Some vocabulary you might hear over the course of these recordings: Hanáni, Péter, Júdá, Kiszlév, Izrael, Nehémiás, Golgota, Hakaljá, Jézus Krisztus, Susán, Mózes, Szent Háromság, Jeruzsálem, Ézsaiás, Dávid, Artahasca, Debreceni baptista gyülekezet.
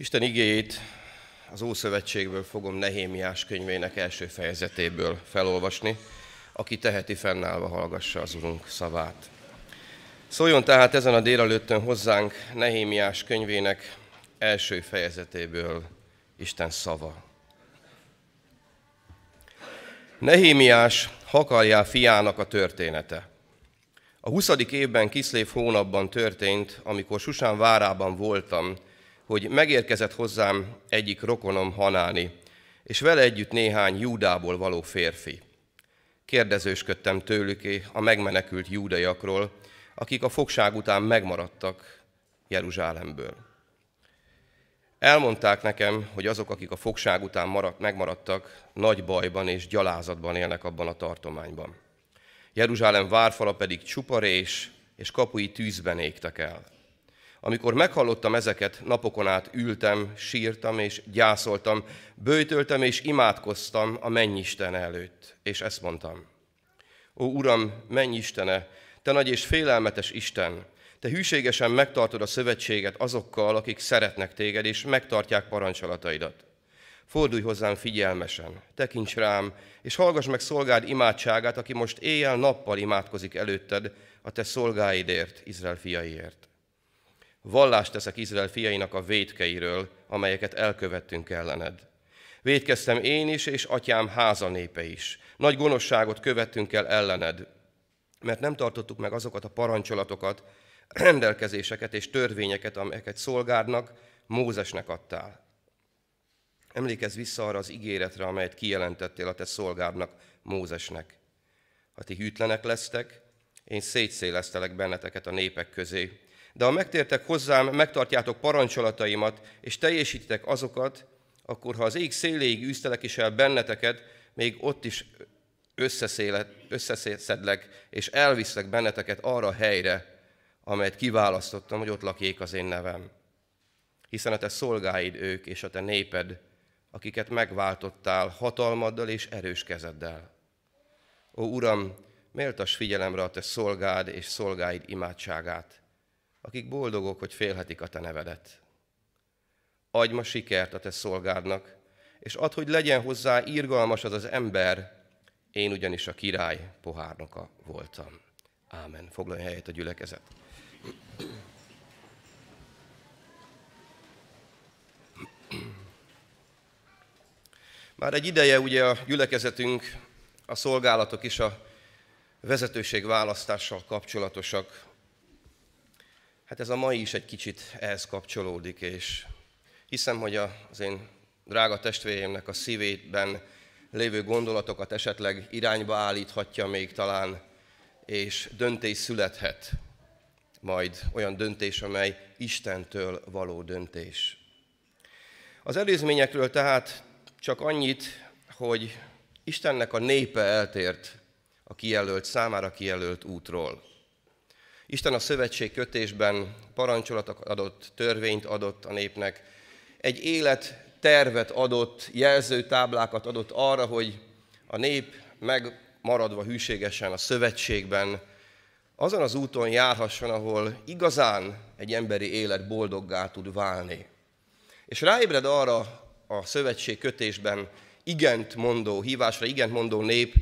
Isten igéjét az Ószövetségből fogom Nehémiás könyvének első fejezetéből felolvasni, aki teheti fennállva hallgassa az Urunk szavát. Szóljon tehát ezen a délelőttön hozzánk Nehémiás könyvének első fejezetéből Isten szava. Nehémiás Hakaljá fiának a története. A 20. évben Kiszlév hónapban történt, amikor Susán várában voltam, hogy megérkezett hozzám egyik rokonom Hanáni, és vele együtt néhány Júdából való férfi. Kérdezősködtem tőlük a megmenekült júdaiakról, akik a fogság után megmaradtak Jeruzsálemből. Elmondták nekem, hogy azok, akik a fogság után megmaradtak, nagy bajban és gyalázatban élnek abban a tartományban. Jeruzsálem várfala pedig csuparés és kapui tűzben égtek el. Amikor meghallottam ezeket, napokon át ültem, sírtam és gyászoltam, böjtöltem és imádkoztam a mennyisten előtt, és ezt mondtam. Ó Uram, mennyistene, te nagy és félelmetes Isten, te hűségesen megtartod a szövetséget azokkal, akik szeretnek téged, és megtartják parancsolataidat. Fordulj hozzám figyelmesen, tekints rám, és hallgass meg szolgád imádságát, aki most éjjel-nappal imádkozik előtted a te szolgáidért, Izrael fiaiért. Vallást teszek Izrael fiainak a vétkeiről, amelyeket elkövettünk ellened. Vétkeztem én is, és atyám háza népe is. Nagy gonoszságot követtünk el ellened, mert nem tartottuk meg azokat a parancsolatokat, rendelkezéseket és törvényeket, amelyeket szolgádnak, Mózesnek adtál. Emlékezz vissza arra az ígéretre, amelyet kijelentettél a te szolgádnak, Mózesnek. Ha ti hűtlenek lesztek, én szétszélesztelek benneteket a népek közé, de ha megtértek hozzám, megtartjátok parancsolataimat, és teljesítitek azokat, akkor ha az ég széléig űztelek is el benneteket, még ott is összeszedlek, és elviszlek benneteket arra a helyre, amelyet kiválasztottam, hogy ott lakjék az én nevem. Hiszen a te szolgáid ők és a te néped, akiket megváltottál hatalmaddal és erős kezeddel. Ó Uram, méltass figyelemre a te szolgád és szolgáid imádságát, akik boldogok, hogy félhetik a te nevedet. Adj ma sikert a te szolgádnak, és add, hogy legyen hozzá irgalmas az az ember, én ugyanis a király pohárnoka voltam. Ámen. Foglaljon helyet a gyülekezet. Már egy ideje ugye a gyülekezetünk, a szolgálatok is a vezetőség választással kapcsolatosak. Hát ez a mai is egy kicsit ehhez kapcsolódik, és hiszem, hogy az én drága testvéreimnek a szívében lévő gondolatokat esetleg irányba állíthatja még talán, és döntés születhet majd, olyan döntés, amely Istentől való döntés. Az előzményekről tehát csak annyit, hogy Istennek a népe eltért a kijelölt, számára kijelölt útról. Isten a szövetségkötésben parancsolatokat adott, törvényt adott a népnek, egy élettervet adott, jelzőtáblákat adott arra, hogy a nép megmaradva hűségesen a szövetségben azon az úton járhasson, ahol igazán egy emberi élet boldoggá tud válni. És ráébred arra a szövetségkötésben igent mondó, hívásra igent mondó nép,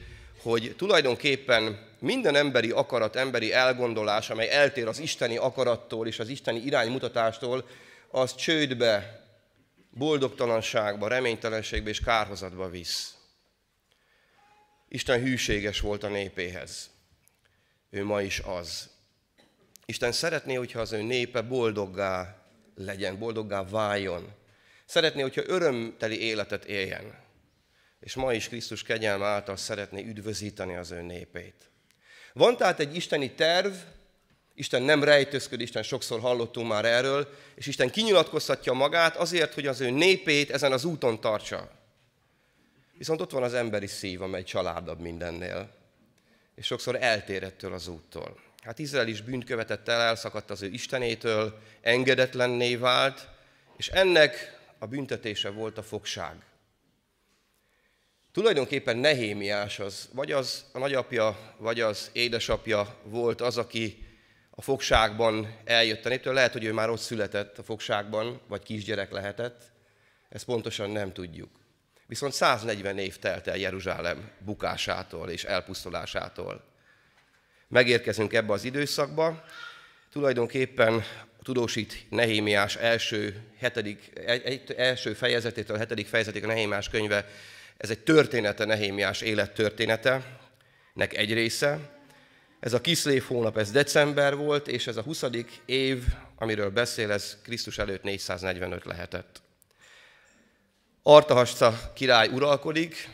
hogy tulajdonképpen minden emberi akarat, emberi elgondolás, amely eltér az isteni akarattól és az isteni iránymutatástól, az csődbe, boldogtalanságba, reménytelenségbe és kárhozatba visz. Isten hűséges volt a népéhez. Ő ma is az. Isten szeretné, hogyha az ő népe boldoggá legyen, boldoggá váljon. Szeretné, hogyha örömteli életet éljen. És ma is Krisztus kegyelme által szeretné üdvözíteni az ő népét. Van tehát egy isteni terv, Isten nem rejtőzködik, Isten sokszor hallottunk már erről, és Isten kinyilatkoztatja magát azért, hogy az ő népét ezen az úton tartsa. Viszont ott van az emberi szív, amely családabb mindennél, és sokszor eltér ettől az úttól. Hát Izrael is bűnt követett el, elszakadt az ő Istenétől, engedetlenné vált, és ennek a büntetése volt a fogság. Tulajdonképpen Nehémiás az, vagy az a nagyapja, vagy az édesapja volt az, aki a fogságban eljött a néptől. Lehet, hogy ő már ott született a fogságban, vagy kisgyerek lehetett. Ezt pontosan nem tudjuk. Viszont 140 év telt el Jeruzsálem bukásától és elpusztulásától. Megérkezünk ebbe az időszakba. Tulajdonképpen tudósít Nehémiás első fejezetétől, 7. fejezetéig a Nehémiás könyve. Ez egy története, Nehémiás élettörténetenek egy része. Ez a Kiszlév hónap, ez december volt, és ez a 20. év, amiről beszél, ez Krisztus előtt 445 lehetett. Artahasca király uralkodik,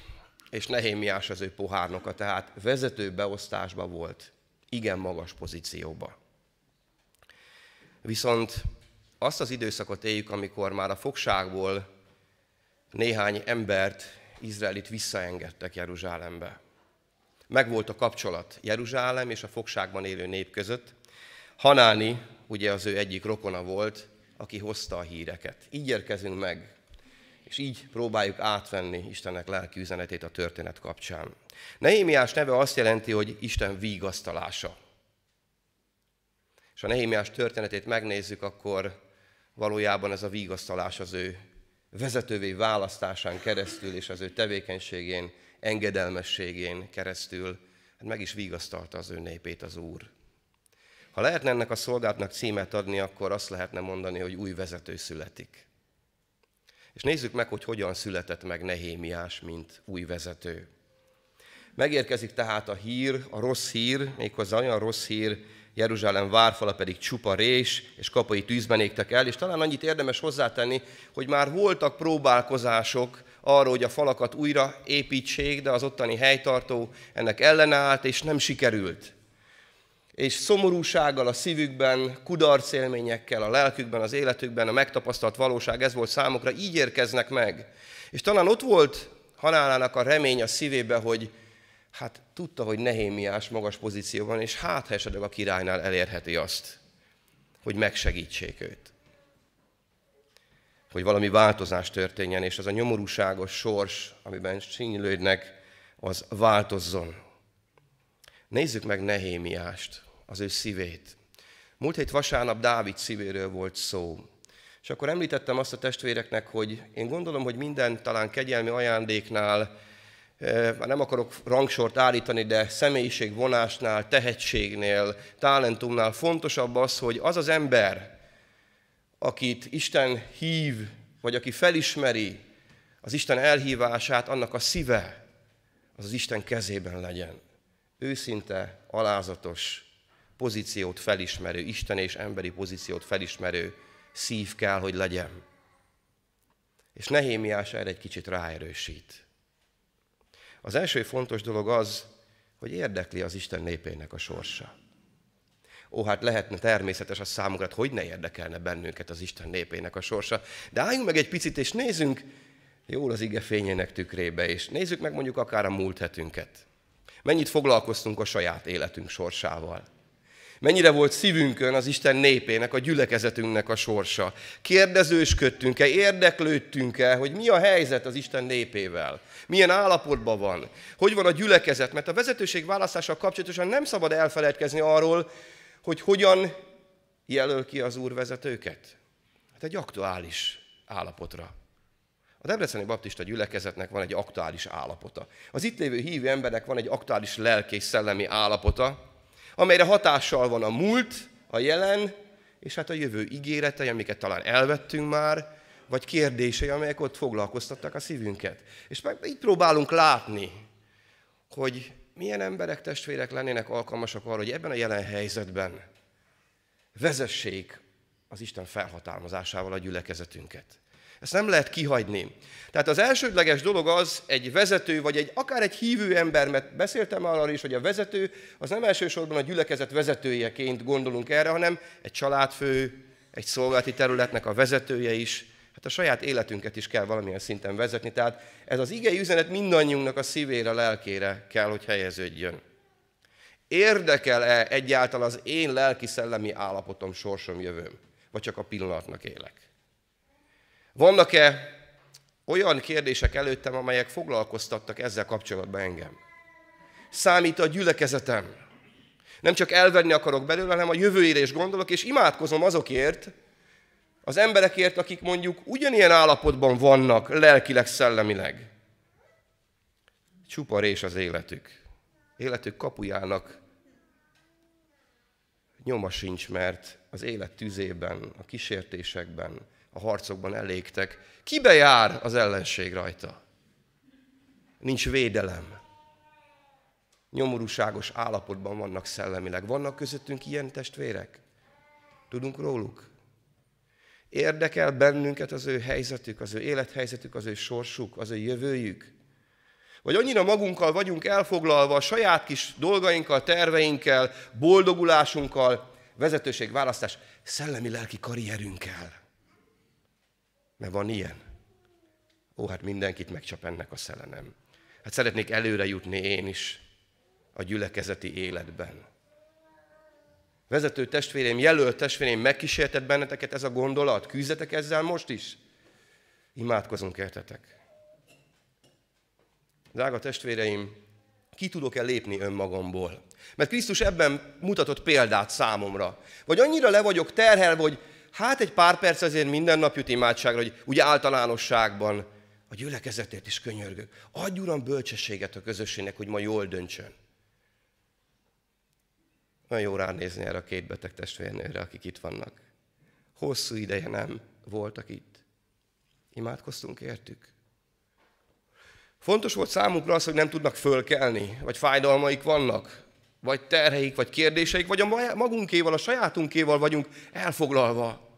és Nehémiás az ő pohárnoka, tehát vezető beosztásba volt, igen magas pozícióba. Viszont azt az időszakot éljük, amikor már a fogságból néhány embert, Izraelit visszaengedtek Jeruzsálembe. Megvolt a kapcsolat Jeruzsálem és a fogságban élő nép között. Hanáni, ugye az ő egyik rokona volt, aki hozta a híreket. Így érkezünk meg, és így próbáljuk átvenni Istennek lelki üzenetét a történet kapcsán. Nehémiás neve azt jelenti, hogy Isten vigasztalása. És ha Nehémiás történetét megnézzük, akkor valójában ez a vigasztalás az ő vezetővé választásán keresztül, és az ő tevékenységén, engedelmességén keresztül meg is vigasztalta az ő népét az Úr. Ha lehetne ennek a szolgálatnak címet adni, akkor azt lehetne mondani, hogy új vezető születik. És nézzük meg, hogy hogyan született meg Nehémiás, mint új vezető. Megérkezik tehát a hír, a rossz hír, méghozzá olyan rossz hír, Jeruzsálem várfala pedig csupa rés, és kapai tűzben égtek el, és talán annyit érdemes hozzátenni, hogy már voltak próbálkozások arra, hogy a falakat újra építsék, de az ottani helytartó ennek ellenállt, és nem sikerült. És szomorúsággal a szívükben, kudarc élményekkel, a lelkükben, az életükben, a megtapasztalt valóság, ez volt számukra, így érkeznek meg. És talán ott volt Hanánának a remény a szívébe, hogy hát tudta, hogy Nehémiás magas pozícióban, és hát ha esetleg a királynál elérheti azt, hogy megsegítsék őt. Hogy valami változás történjen, és az a nyomorúságos sors, amiben sínylődnek, az változzon. Nézzük meg Nehémiást, az ő szívét. Múlt hét vasárnap Dávid szívéről volt szó. És akkor említettem azt a testvéreknek, hogy én gondolom, hogy minden talán kegyelmi ajándéknál, már nem akarok rangsort állítani, de személyiségvonásnál, tehetségnél, talentumnál fontosabb az, hogy az az ember, akit Isten hív, vagy aki felismeri az Isten elhívását, annak a szíve az Isten kezében legyen. Őszinte, alázatos pozíciót felismerő, Isten és emberi pozíciót felismerő szív kell, hogy legyen. És Nehémiás erre egy kicsit ráerősít. Az első fontos dolog az, hogy érdekli az Isten népének a sorsa. Ó, hát lehetne természetes a számunkra, hogy ne érdekelne bennünket az Isten népének a sorsa. De álljunk meg egy picit, és nézzünk jól az ige fényének tükrébe, és nézzük meg mondjuk akár a múlt hetünket. Mennyit foglalkoztunk a saját életünk sorsával? Mennyire volt szívünkön az Isten népének, a gyülekezetünknek a sorsa? Kérdezősködtünk-e, érdeklődtünk-e, hogy mi a helyzet az Isten népével? Milyen állapotban van? Hogy van a gyülekezet? Mert a vezetőség választással kapcsolatosan nem szabad elfeledkezni arról, hogy hogyan jelöl ki az Úr vezetőket. Hát egy aktuális állapotra. A Debreceni baptista gyülekezetnek van egy aktuális állapota. Az itt lévő hívő embernek van egy aktuális lelki és szellemi állapota, amelyre hatással van a múlt, a jelen, és hát a jövő ígéretei, amiket talán elvettünk már, vagy kérdései, amelyek ott foglalkoztattak a szívünket. És meg így próbálunk látni, hogy milyen emberek, testvérek lennének alkalmasak arra, hogy ebben a jelen helyzetben vezessék az Isten felhatalmazásával a gyülekezetünket. Ezt nem lehet kihagyni. Tehát az elsődleges dolog az egy vezető, vagy akár egy hívő ember, mert beszéltem arról is, hogy a vezető, az nem elsősorban a gyülekezet vezetőjeként gondolunk erre, hanem egy családfő, egy szolgálati területnek a vezetője is. Hát a saját életünket is kell valamilyen szinten vezetni. Tehát ez az igei üzenet mindannyiunknak a szívére, a lelkére kell, hogy helyeződjön. Érdekel-e egyáltalán az én lelki-szellemi állapotom, sorsom, jövőm? Vagy csak a pillanatnak élek? Vannak-e olyan kérdések előttem, amelyek foglalkoztattak ezzel kapcsolatban engem? Számít a gyülekezetem? Nem csak elvenni akarok belőle, hanem a jövőjére is gondolok, és imádkozom azokért, az emberekért, akik mondjuk ugyanilyen állapotban vannak lelkileg, szellemileg. Csupa rés az életük. Életük kapujának nyoma sincs, mert az élet tüzében, a kísértésekben, a harcokban elégtek. Kibe jár az ellenség rajta? Nincs védelem. Nyomorúságos állapotban vannak szellemileg. Vannak közöttünk ilyen testvérek? Tudunk róluk? Érdekel bennünket az ő helyzetük, az ő élethelyzetük, az ő sorsuk, az ő jövőjük? Vagy annyira magunkkal vagyunk elfoglalva a saját kis dolgainkkal, terveinkkel, boldogulásunkkal, vezetőségválasztás, szellemi-lelki karrierünkkel? Mert van ilyen. Ó, hát mindenkit megcsap ennek a szelenem. Hát szeretnék előre jutni én is a gyülekezeti életben. Vezető testvéreim, jelölt testvéreim, megkísértett benneteket ez a gondolat? Küzdetek ezzel most is? Imádkozunk értetek. Drága testvéreim, ki tudok-e lépni önmagamból? Mert Krisztus ebben mutatott példát számomra. Vagy annyira le vagyok terhelve, hogy hát egy pár perc azért minden nap jut imádságra, hogy úgy általánosságban a gyülekezetét is könyörgök. Adj, Uram, bölcsességet a közösségnek, hogy ma jól döntsön. Nagyon jó ránézni erre a két beteg testvérnőre, akik itt vannak. Hosszú ideje nem voltak itt. Imádkoztunk értük. Fontos volt számukra az, hogy nem tudnak fölkelni, vagy fájdalmaik vannak, vagy terheik, vagy kérdéseik, vagy a magunkéval, a sajátunkéval vagyunk elfoglalva,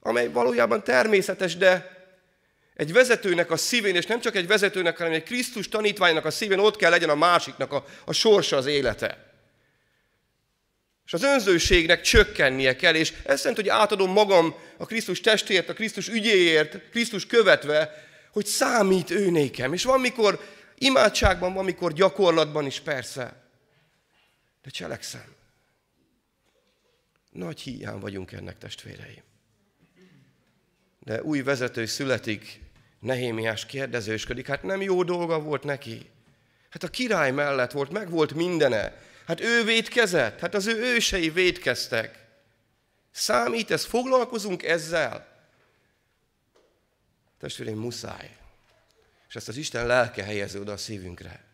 amely valójában természetes, de egy vezetőnek a szívén, és nem csak egy vezetőnek, hanem egy Krisztus tanítványnak a szívén ott kell legyen a másiknak a sorsa, az élete. És az önzőségnek csökkennie kell, és ez jelenti, hogy átadom magam a Krisztus testért, a Krisztus ügyéért, Krisztus követve, hogy számít ő nékem. És van, mikor imádságban, van, mikor gyakorlatban is, persze. De cselekszem. Nagy hiány vagyunk ennek, testvéreim. De új vezető születik, Nehémiás kérdezősködik. Hát nem jó dolga volt neki. Hát a király mellett volt, meg volt mindene. Hát ő vétkezett, hát az ő ősei vétkeztek. Számít ez, foglalkozunk ezzel? Testvéreim, muszáj. És ezt az Isten lelke helyezi oda a szívünkre.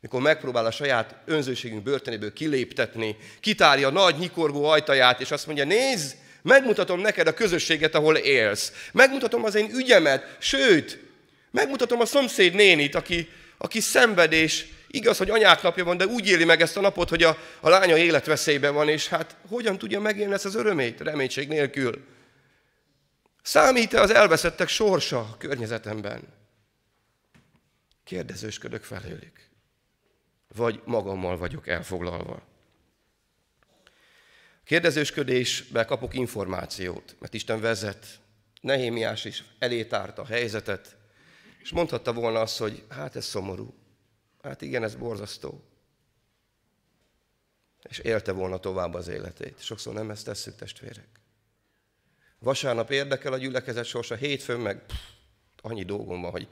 Mikor megpróbál a saját önzőségünk börtönéből kiléptetni, kitárja a nagy nyikorgó ajtaját, és azt mondja, nézd, megmutatom neked a közösséget, ahol élsz. Megmutatom az én ügyemet, sőt, megmutatom a szomszéd nénit, aki szenvedés. Igaz, hogy anyák napja van, de úgy éli meg ezt a napot, hogy a lánya életveszélyben van, és hát hogyan tudja megélni ezt az örömét? Reménység nélkül. Számít-e az elveszettek sorsa a környezetemben? Kérdezősködök felőlük. Vagy magammal vagyok elfoglalva. Kérdezősködésbe kapok információt, mert Isten vezet. Nehémiás is elé tárta a helyzetet, és mondhatta volna azt, hogy hát ez szomorú. Hát igen, ez borzasztó. És élte volna tovább az életét. Sokszor nem ezt tesszük, testvérek. Vasárnap érdekel a gyülekezet sorsa, hétfőn meg annyi dolgom van, hogy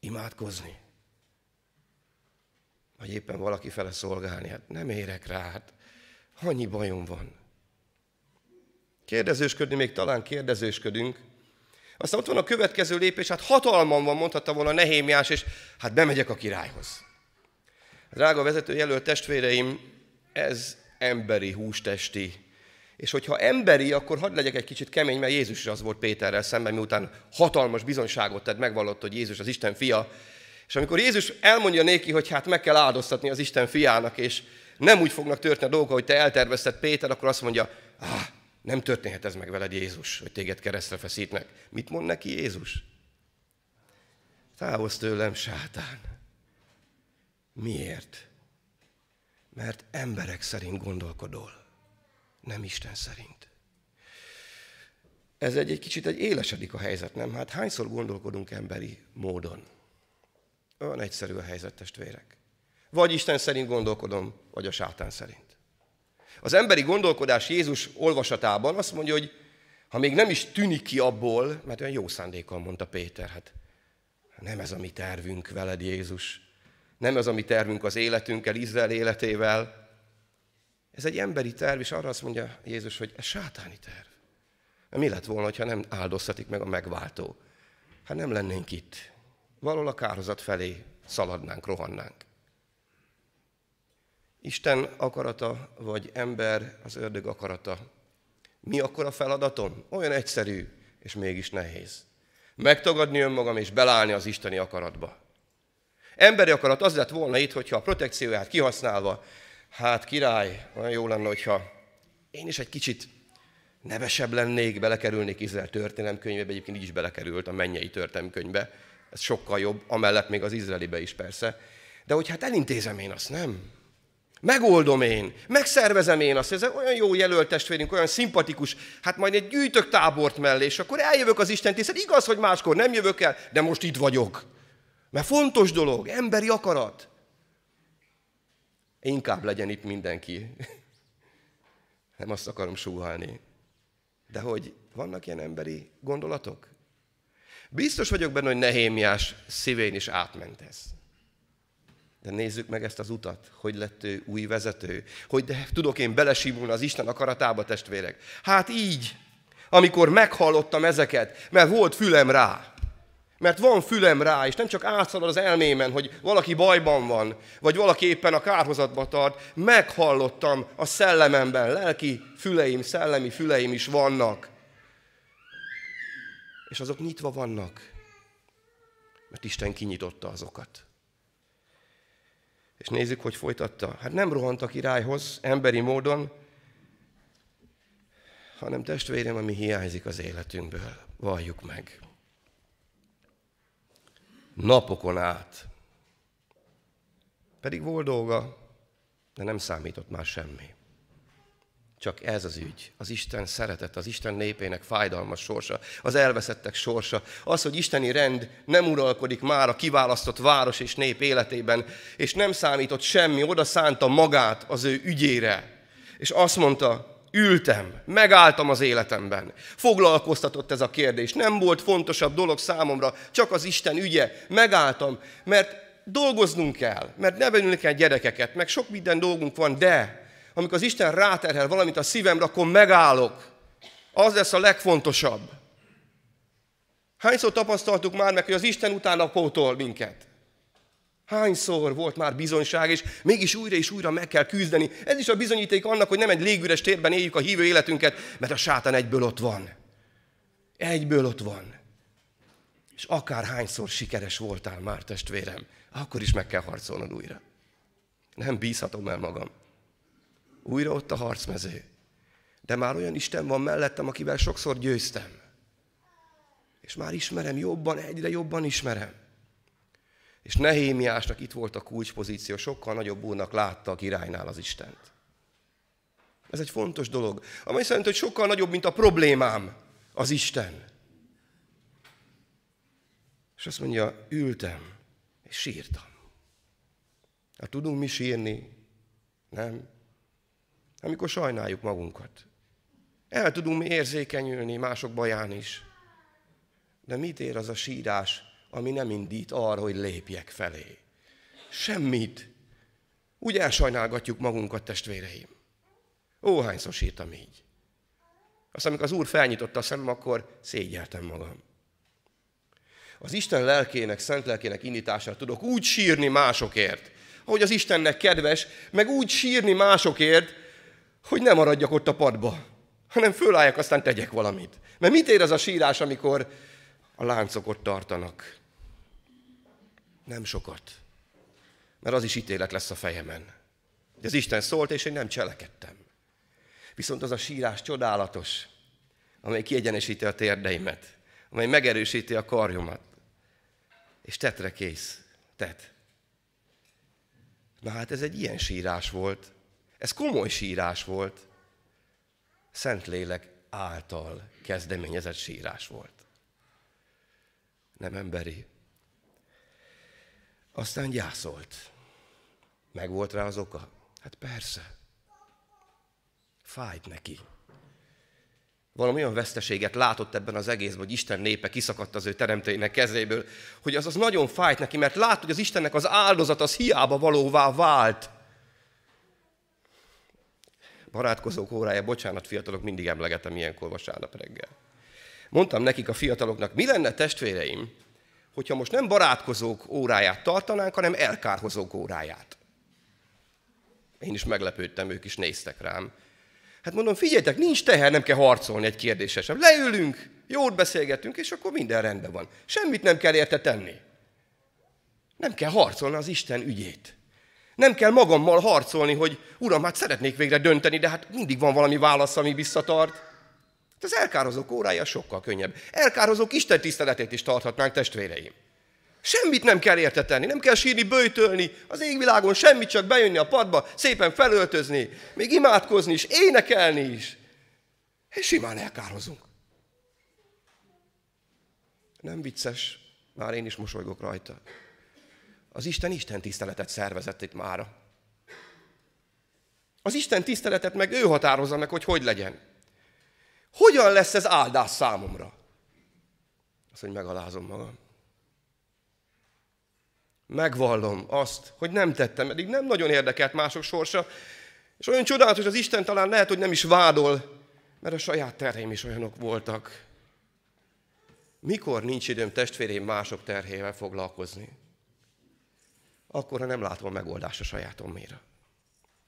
imádkozni. Vagy éppen valaki fele szolgálni. Hát nem érek rá, hát annyi bajom van. Kérdezősködni még talán kérdezősködünk. Aztán ott van a következő lépés, hát hatalmam van, mondhatta volna Nehémiás, és hát bemegyek a királyhoz. Drága vezetőjelölt testvéreim, ez emberi, hústesti. És hogyha emberi, akkor hadd legyek egy kicsit kemény, mert Jézus is az volt Péterrel szemben, miután hatalmas bizonyságot tett, megvallott, hogy Jézus az Isten fia. És amikor Jézus elmondja néki, hogy hát meg kell áldoztatni az Isten fiának, és nem úgy fognak történni a dolgok, hogy te eltervezted, Péter, akkor azt mondja, nem történhet ez meg veled, Jézus, hogy téged keresztre feszítnek. Mit mond neki Jézus? Távozz tőlem, sátán. Miért? Mert emberek szerint gondolkodol. Nem Isten szerint. Ez egy kicsit egy élesedik a helyzet, nem? Hát hányszor gondolkodunk emberi módon? Olyan egyszerű a helyzet, testvérek. Vagy Isten szerint gondolkodom, vagy a sátán szerint. Az emberi gondolkodás Jézus olvasatában azt mondja, hogy ha még nem is tűnik ki abból, mert olyan jó szándékkal mondta Péter, hát nem ez a mi tervünk veled, Jézus. Nem ez a mi tervünk az életünkkel, Izrael életével. Ez egy emberi terv, és arra azt mondja Jézus, hogy ez sátáni terv. Mi lett volna, ha nem áldoztatik meg a megváltó? Hát nem lennénk itt. Valahol a kárhozat felé szaladnánk, rohannánk. Isten akarata, vagy ember, az ördög akarata. Mi akkor a feladatom? Olyan egyszerű, és mégis nehéz. Megtagadni önmagam, és belállni az isteni akaratba. Emberi akarat az lett volna itt, hogyha a protekcióját kihasználva, hát király, olyan jó lenne, hogyha én is egy kicsit nevesebb lennék, belekerülnék Izrael történelemkönyvébe, egyébként így is belekerült a mennyei történelemkönyvbe. Ez sokkal jobb, amellett még az izraelibe is persze. De hogy hát elintézem én azt, nem? Megoldom én, megszervezem én azt, ez olyan jó jelölt testvérünk, olyan szimpatikus, hát majd egy gyűjtök tábort mellé, és akkor eljövök az Isten tisztelt, igaz, hogy máskor nem jövök el, de most itt vagyok. Mert fontos dolog, emberi akarat. Inkább legyen itt mindenki. Nem azt akarom súhálni. De hogy vannak ilyen emberi gondolatok? Biztos vagyok benne, hogy Nehémiás szívén is átment ez. De nézzük meg ezt az utat, hogy lett ő új vezető. Hogy de tudok én belesívulni az Isten akaratába, testvérek? Hát így, amikor meghallottam ezeket, mert volt fülem rá. Mert van fülem rá, és nem csak átszalad az elmémen, hogy valaki bajban van, vagy valaki éppen a kárhozatba tart. Meghallottam a szellememben, lelki füleim, szellemi füleim is vannak. És azok nyitva vannak, mert Isten kinyitotta azokat. És nézzük, hogy folytatta. Hát nem rohant a királyhoz emberi módon, hanem testvérem, ami hiányzik az életünkből. Valljuk meg. Napokon át. Pedig volt dolga, de nem számított már semmi. Csak ez az ügy, az Isten szeretet, az Isten népének fájdalmas sorsa, az elveszettek sorsa, az, hogy isteni rend nem uralkodik már a kiválasztott város és nép életében, és nem számított semmi, oda szánta magát az ő ügyére. És azt mondta, ültem, megálltam az életemben. Foglalkoztatott ez a kérdés, nem volt fontosabb dolog számomra, csak az Isten ügye. Megálltam, mert dolgoznunk kell, mert nevelnünk kell gyerekeket, meg sok minden dolgunk van, de... Amikor az Isten ráterhel valamit a szívemre, akkor megállok. Az lesz a legfontosabb. Hányszor tapasztaltuk már meg, hogy az Isten utána pótol minket? Hányszor volt már bizonyság, és mégis újra és újra meg kell küzdeni. Ez is a bizonyíték annak, hogy nem egy légüres térben éljük a hívő életünket, mert a sátán egyből ott van. Egyből ott van. És akárhányszor sikeres voltál már, testvérem, akkor is meg kell harcolnod újra. Nem bízhatom el magam. Újra ott a harcmező. De már olyan Isten van mellettem, akivel sokszor győztem. És már ismerem jobban, egyre jobban ismerem. És Nehémiásnak itt volt a kulcspozíció, sokkal nagyobb úrnak látta a királynál az Istent. Ez egy fontos dolog, amely szerint, hogy sokkal nagyobb, mint a problémám az Isten. És azt mondja, ültem, és sírtam. Hát tudunk mi sírni? Nem? Amikor sajnáljuk magunkat. El tudunk mi érzékenyülni mások baján is. De mit ér az a sírás, ami nem indít arra, hogy lépjek felé? Semmit. Úgy elsajnálgatjuk magunkat, testvéreim. Ó, hányszor sírtam így. Aztán, amikor az Úr felnyitotta a szemem, akkor szégyeltem magam. Az Isten lelkének, szent lelkének indítását tudok úgy sírni másokért, ahogy az Istennek kedves, meg úgy sírni másokért, hogy nem maradjak ott a padba, hanem fölálljak, aztán tegyek valamit. Mert mit ér az a sírás, amikor a láncok ott tartanak? Nem sokat. Mert az is ítélet lesz a fejemen. De az Isten szólt, és én nem cselekedtem. Viszont az a sírás csodálatos, amely kiegyenesíti a térdeimet, amely megerősíti a karjomat, és tetre kész, tett. Na hát ez egy ilyen sírás volt. Ez komoly sírás volt. Szentlélek által kezdeményezett sírás volt. Nem emberi. Aztán gyászolt. Meg volt rá az oka? Hát persze. Fájt neki. Valami olyan veszteséget látott ebben az egészben, hogy Isten népe kiszakadt az ő teremtőjének kezéből, hogy az nagyon fájt neki, mert látta, hogy az Istennek az áldozat az hiába valóvá vált. barátkozók órája, bocsánat fiatalok, mindig emlegetem ilyenkor vasárnap reggel. Mondtam nekik, a fiataloknak, mi lenne testvéreim, hogyha most nem barátkozók óráját tartanánk, hanem elkárhozók óráját. Én is meglepődtem, ők is néztek rám. Hát mondom, figyeljetek, nincs teher, nem kell harcolni egy kérdéssel sem. Leülünk, jót beszélgetünk, és akkor minden rendben van. Semmit nem kell érte tenni. Nem kell harcolni az Isten ügyét. Nem kell magammal harcolni, hogy uram, hát szeretnék végre dönteni, de hát mindig van valami válasz, ami visszatart. Az elkározók órája sokkal könnyebb. Elkározók Isten tiszteletét is tarthatnánk, testvéreim. Semmit nem kell érte tenni, nem kell sírni, böjtölni, az égvilágon semmit, csak bejönni a padba, szépen felöltözni, még imádkozni is, énekelni is. És simán elkározunk. Nem vicces, már én is mosolygok rajta. Az Isten tiszteletet szervezett itt mára. Az Isten tiszteletet meg ő határozza meg, hogy legyen. Hogyan lesz ez áldás számomra? Azt, hogy megalázom magam. Megvallom azt, hogy nem tettem, eddig nem nagyon érdekelt mások sorsa, és olyan csodálatos, hogy az Isten talán lehet, hogy nem is vádol, mert a saját terheim is olyanok voltak. Mikor nincs időm, testvéreim, mások terhével foglalkozni? Akkor, ha nem látom a megoldást a sajátomra.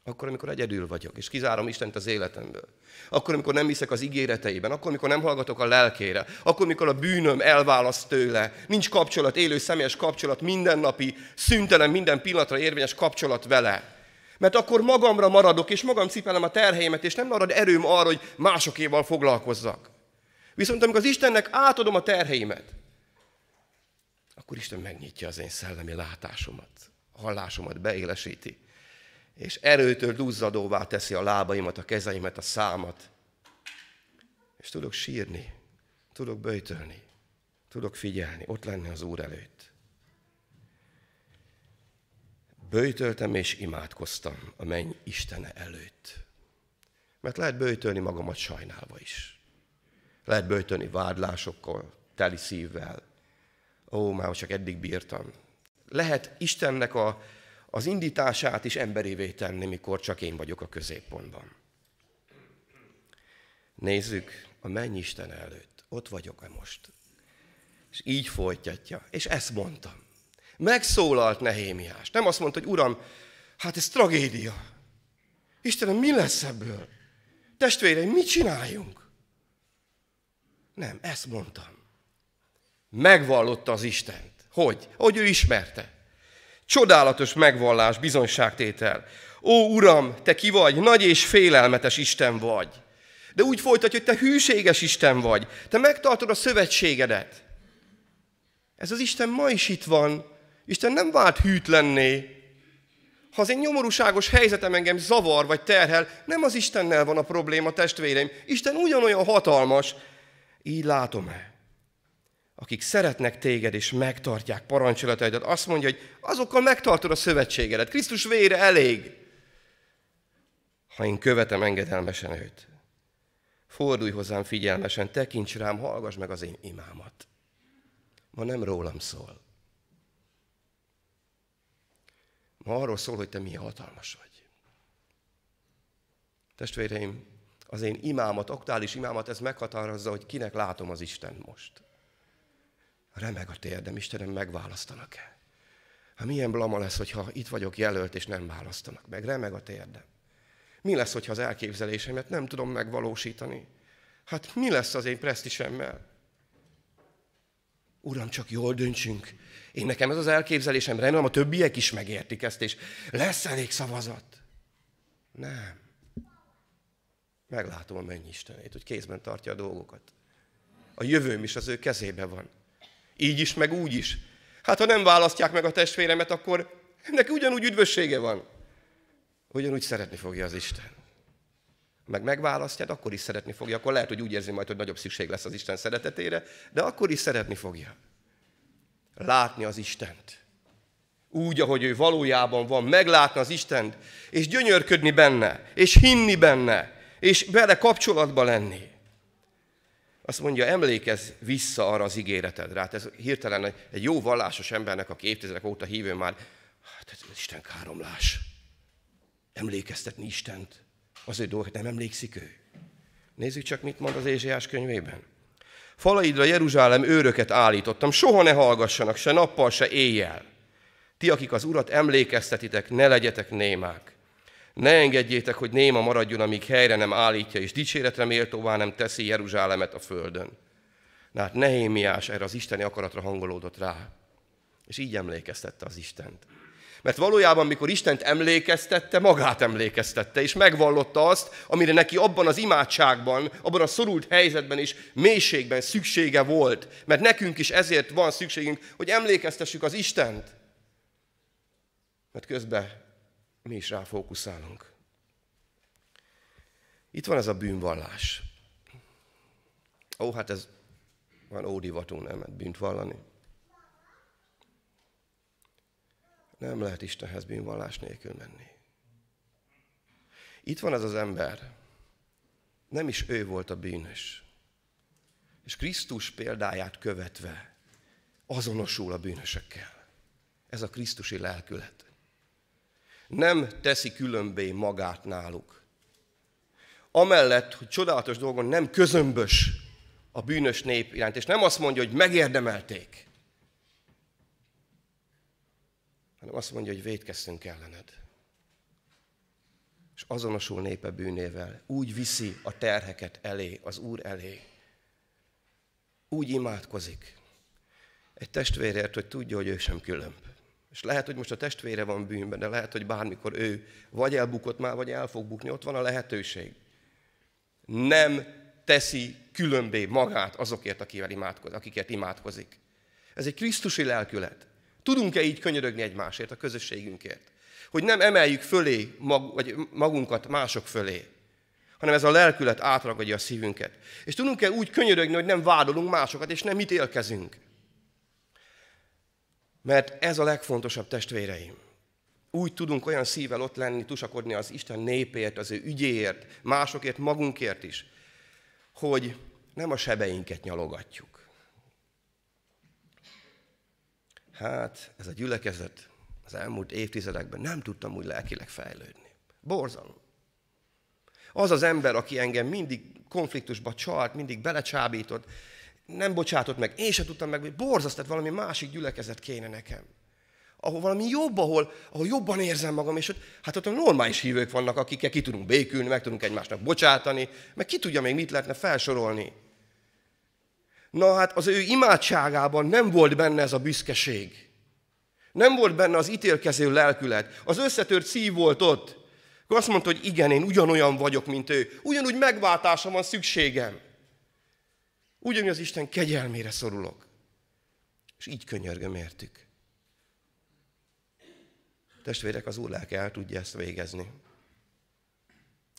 Akkor, amikor egyedül vagyok, és kizárom Istent az életemből. Akkor, amikor nem hiszek az ígéreteiben. Akkor, amikor nem hallgatok a lelkére. Akkor, amikor a bűnöm elválaszt tőle. Nincs kapcsolat, élő személyes kapcsolat, mindennapi, szüntelen, minden pillanatra érvényes kapcsolat vele. Mert akkor magamra maradok, és magam cipelem a terheimet, és nem marad erőm arra, hogy másokéval foglalkozzak. Viszont amikor az Istennek átadom a terheimet, akkor Isten megnyitja az én szellemi látásomat, hallásomat, beélesíti. És erőtől duzzadóvá teszi a lábaimat, a kezeimet, a számat. És tudok sírni, tudok böjtölni, tudok figyelni, ott lenni az Úr előtt. Böjtöltem és imádkoztam a menny Istene előtt. Mert lehet böjtölni magamat sajnálva is. Lehet böjtölni vádlásokkal, teli szívvel. Ó, már csak eddig bírtam. Lehet Istennek az indítását is emberévé tenni, mikor csak én vagyok a középpontban. Nézzük, a menny Isten előtt, ott vagyok-e most? És így folytatja, és ezt mondtam. Megszólalt Nehémiás. Nem azt mondta, hogy uram, hát ez tragédia. Istenem, mi lesz ebből? Testvéreim, mit csináljunk? Nem, ezt mondtam. Megvallotta az Istent. Hogy ő ismerte. Csodálatos megvallás, bizonyságtétel. Ó, Uram, Te ki vagy, nagy és félelmetes Isten vagy. De úgy folytatja, hogy Te hűséges Isten vagy. Te megtartod a szövetségedet. Ez az Isten ma is itt van. Isten nem vált hűtlenné. Ha az én nyomorúságos helyzetem engem zavar vagy terhel, nem az Istennel van a probléma, testvéreim. Isten ugyanolyan hatalmas. Így látom-e? Akik szeretnek téged és megtartják parancsolataidat, azt mondja, hogy azokkal megtartod a szövetségedet. Krisztus vére elég, ha én követem engedelmesen őt. Fordulj hozzám figyelmesen, tekints rám, hallgass meg az én imámat. Ma nem rólam szól. Ma arról szól, hogy te milyen hatalmas vagy. Testvéreim, az én imámat, aktuális imámat, ez meghatározza, hogy kinek látom az Isten most. Remeg a térdem, Istenem, megválasztanak-e? Hát milyen blama lesz, hogyha itt vagyok jelölt, és nem választanak meg? Remeg a térdem. Mi lesz, hogyha az elképzeléseimet nem tudom megvalósítani? Hát mi lesz az én presztisemmel? Uram, csak jól döntsünk. Én nekem ez az elképzelésem, remélem a többiek is megértik ezt, és lesz elég szavazat? Nem. Meglátom a menny Istenét, hogy kézben tartja a dolgokat. A jövőm is az ő kezében van. Így is, meg úgy is. Hát, ha nem választják meg a testvéremet, akkor neki ugyanúgy üdvössége van. Ugyanúgy szeretni fogja az Isten. Ha meg megválasztják, akkor is szeretni fogja. Akkor lehet, hogy úgy érzi majd, hogy nagyobb szükség lesz az Isten szeretetére, de akkor is szeretni fogja. Látni az Istent. Úgy, ahogy ő valójában van, meglátni az Istent, és gyönyörködni benne, és hinni benne, és vele kapcsolatba lenni. Azt mondja, emlékezz vissza arra az ígéretedre. Hát ez hirtelen egy jó vallásos embernek, aki évtizedek óta hívő már, hát ez Isten káromlás. Emlékeztetni Istent az ő dolgát, nem emlékszik ő. Nézzük csak, mit mond az Ézsaiás könyvében. Falaidra, Jeruzsálem, őröket állítottam, soha ne hallgassanak, se nappal, se éjjel. Ti, akik az Urat emlékeztetitek, ne legyetek némák. Ne engedjétek, hogy néma maradjon, amíg helyre nem állítja, és dicséretre méltóvá nem teszi Jeruzsálemet a földön. Na hát Nehémiás erre az isteni akaratra hangolódott rá, és így emlékeztette az Istent. Mert valójában, mikor Istent emlékeztette, magát emlékeztette, és megvallotta azt, amire neki abban az imádságban, abban a szorult helyzetben és mélységben szüksége volt. Mert nekünk is ezért van szükségünk, hogy emlékeztessük az Istent. Mert közben mi is ráfókuszálunk. Itt van ez a bűnvallás. Ó, hát ez van ódivatunk, nem, mert bűnt vallani. Nem lehet Istenhez bűnvallás nélkül menni. Itt van ez az ember. Nem is ő volt a bűnös. És Krisztus példáját követve azonosul a bűnösökkel. Ez a krisztusi lelkület. Nem teszi különbé magát náluk. Amellett, hogy csodálatos dolgon nem közömbös a bűnös nép iránt, és nem azt mondja, hogy megérdemelték, hanem azt mondja, hogy vétkeztünk ellened. És azonosul népe bűnével, úgy viszi a terheket elé, az Úr elé. Úgy imádkozik egy testvérért, hogy tudja, hogy ő sem különb. És lehet, hogy most a testvére van bűnben, de lehet, hogy bármikor ő vagy elbukott már, vagy el fog bukni. Ott van a lehetőség. Nem teszi különbé magát azokért, akiket imádkozik. Ez egy krisztusi lelkület. Tudunk-e így könyörögni egymásért, a közösségünkért? Hogy nem emeljük fölé magunkat mások fölé, hanem ez a lelkület átragadja a szívünket. És tudunk-e úgy könyörögni, hogy nem vádolunk másokat, és nem ítélkezünk? Mert ez a legfontosabb, testvéreim. Úgy tudunk olyan szívvel ott lenni, tusakodni az Isten népért, az ő ügyéért, másokért, magunkért is, hogy nem a sebeinket nyalogatjuk. Hát, ez a gyülekezet az elmúlt évtizedekben nem tudtam úgy lelkileg fejlődni. Borzalom. Az az ember, aki engem mindig konfliktusba csalt, mindig belecsábított, nem bocsátott meg, én sem tudtam meg, hogy borzasztott, valami másik gyülekezet kéne nekem. Ahol valami jobb, ahol jobban érzem magam, és ott normális hívők vannak, akikkel ki tudunk békülni, meg tudunk egymásnak bocsátani, meg ki tudja még mit lehetne felsorolni. Na hát az ő imádságában nem volt benne ez a büszkeség. Nem volt benne az ítélkező lelkület. Az összetört szív volt ott. Akkor azt mondta, hogy igen, én ugyanolyan vagyok, mint ő. Ugyanúgy megváltásra van szükségem. Ugyanúgy az Isten kegyelmére szorulok. És így könyörgöm értük. Testvérek, az Úr lelke el tudja ezt végezni.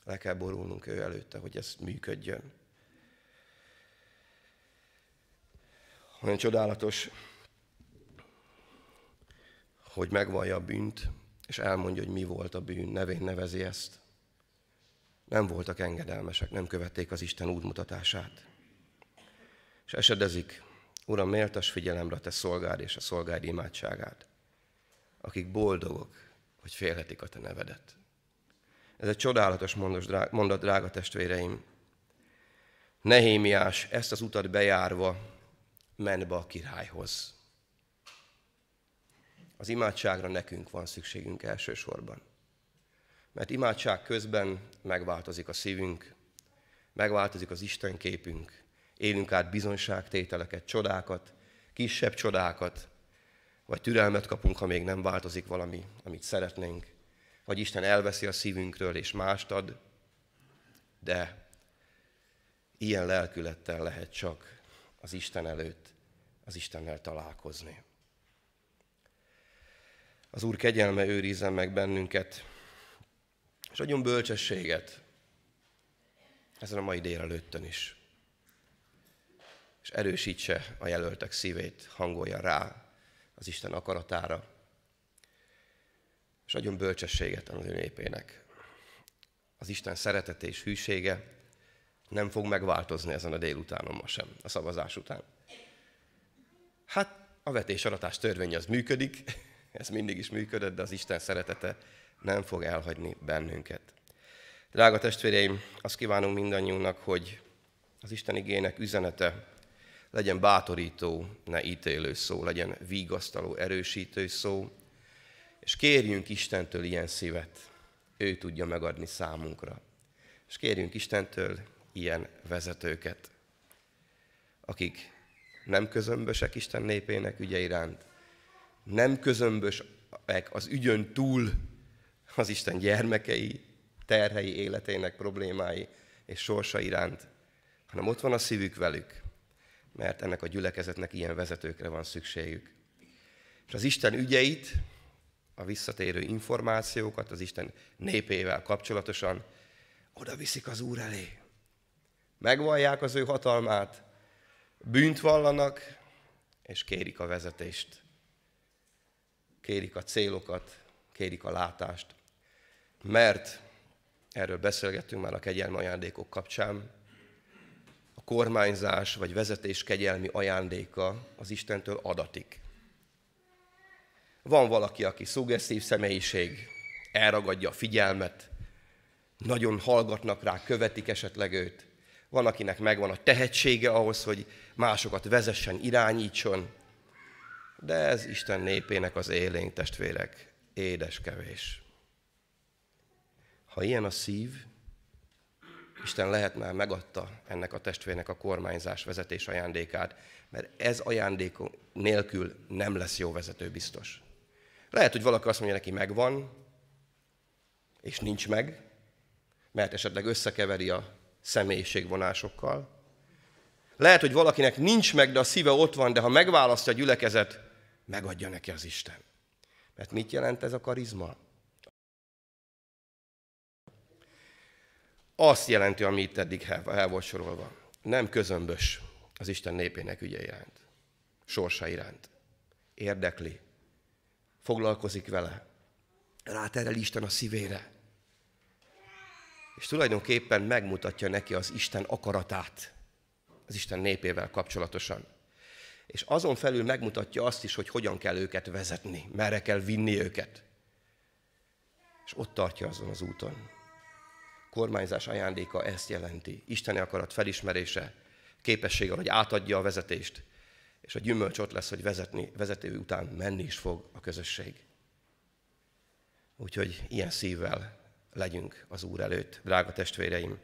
Le kell borulnunk ő előtte, hogy ez működjön. Olyan csodálatos, hogy megvallja a bűnt, és elmondja, hogy mi volt a bűn, nevén nevezi ezt. Nem voltak engedelmesek, nem követték az Isten útmutatását. És esedezik, Uram, méltas figyelemre a te szolgád és a szolgád imádságát, akik boldogok, hogy félhetik a te nevedet. Ez egy csodálatos mondat, drága testvéreim. Nehémiás ezt az utat bejárva menj be a királyhoz. Az imádságra nekünk van szükségünk elsősorban. Mert imádság közben megváltozik a szívünk, megváltozik az Isten képünk, élünk át bizonyságtételeket, csodákat, kisebb csodákat, vagy türelmet kapunk, ha még nem változik valami, amit szeretnénk, vagy Isten elveszi a szívünkről és mást ad, de ilyen lelkülettel lehet csak az Isten előtt, az Istennel találkozni. Az Úr kegyelme őrizzen meg bennünket, és adjon bölcsességet ezen a mai délelőttön is. És erősítse a jelöltek szívét, hangolja rá az Isten akaratára, és adjon bölcsességet az ő népének. Az Isten szeretete és hűsége nem fog megváltozni ezen a délutánon ma sem, a szavazás után. Hát a vetésaratás törvény az működik, ez mindig is működött, de az Isten szeretete nem fog elhagyni bennünket. Drága testvéreim, azt kívánunk mindannyiunknak, hogy az Isten igének üzenete legyen bátorító, ne ítélő szó, legyen vigasztaló, erősítő szó, és kérjünk Istentől ilyen szívet, ő tudja megadni számunkra. És kérjünk Istentől ilyen vezetőket, akik nem közömbösek Isten népének ügye iránt, nem közömbösek az ügyön túl az Isten gyermekei, terhei, életének problémái és sorsa iránt, hanem ott van a szívük velük, mert ennek a gyülekezetnek ilyen vezetőkre van szükségük. És az Isten ügyeit, a visszatérő információkat az Isten népével kapcsolatosan oda viszik az Úr elé. Megvallják az ő hatalmát, bűnt vallanak, és kérik a vezetést. Kérik a célokat, kérik a látást. Mert, erről beszélgettünk már a kegyelmi ajándékok kapcsán, a kormányzás vagy vezetés kegyelmi ajándéka az Istentől adatik. Van valaki, aki szuggesztív személyiség, elragadja a figyelmet, nagyon hallgatnak rá, követik esetleg őt. Van, akinek megvan a tehetsége ahhoz, hogy másokat vezessen, irányítson. De ez Isten népének az élénk, testvérek, édes kevés. Ha ilyen a szív, Isten lehet már megadta ennek a testvérnek a kormányzás vezetés ajándékát, mert ez ajándék nélkül nem lesz jó vezető biztos. Lehet, hogy valaki azt mondja, neki megvan, és nincs meg, mert esetleg összekeveri a személyiségvonásokkal. Lehet, hogy valakinek nincs meg, de a szíve ott van, de ha megválasztja a gyülekezet, megadja neki az Isten. Mert mit jelent ez a karizma? Azt jelenti, ami itt eddig el volt sorolva. Nem közömbös az Isten népének ügye iránt, sorsa iránt. Érdekli, foglalkozik vele, rátereli Isten a szívére, és tulajdonképpen megmutatja neki az Isten akaratát az Isten népével kapcsolatosan. És azon felül megmutatja azt is, hogy hogyan kell őket vezetni, merre kell vinni őket. És ott tartja azon az úton. Kormányzás ajándéka ezt jelenti. Isteni akarat felismerése, képessége, hogy átadja a vezetést, és a gyümölcs ott lesz, hogy vezető után menni is fog a közösség. Úgyhogy ilyen szívvel legyünk az Úr előtt, drága testvéreim,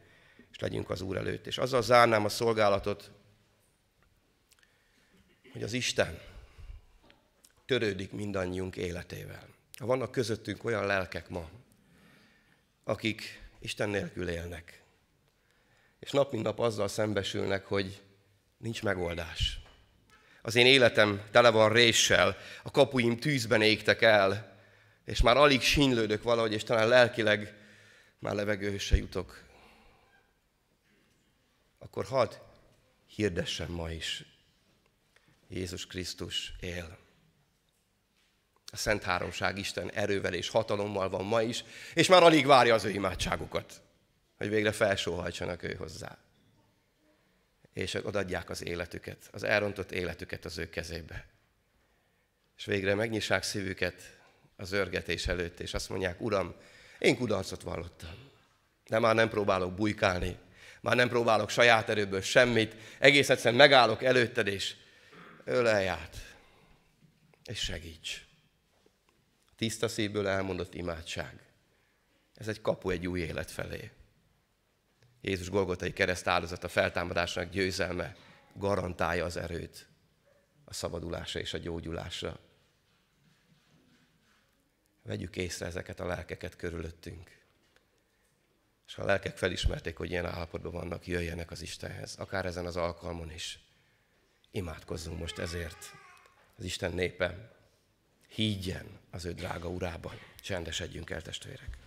és legyünk az Úr előtt. És azzal zárnám a szolgálatot, hogy az Isten törődik mindannyiunk életével. Vannak közöttünk olyan lelkek ma, akik Isten nélkül élnek, és nap mint nap azzal szembesülnek, hogy nincs megoldás. Az én életem tele van réssel, a kapuim tűzben égtek el, és már alig sínylődök valahogy, és talán lelkileg már levegőhöz se jutok. Akkor hadd hirdessem ma is. Jézus Krisztus él. A Szent Háromság Isten erővel és hatalommal van ma is, és már alig várja az ő imádságukat, hogy végre felsóhajtsanak ő hozzá. És odaadják az életüket, az elrontott életüket az ő kezébe. És végre megnyissák szívüket az örgetés előtt, és azt mondják, Uram, én kudarcot vallottam, de már nem próbálok bujkálni, már nem próbálok saját erőből semmit, egész egyszerűen megállok előtted, és ölelj át, és segíts. Tiszta szívből elmondott imádság. Ez egy kapu egy új élet felé. Jézus golgotai kereszt áldozata feltámadásnak győzelme garantálja az erőt a szabadulásra és a gyógyulásra. Vegyük észre ezeket a lelkeket körülöttünk. És ha a lelkek felismerték, hogy ilyen állapotban vannak, jöjjenek az Istenhez, akár ezen az alkalmon is. Imádkozzunk most ezért. Az Isten népe higgyen az ő drága urában. Csendesedjünk el, testvérek!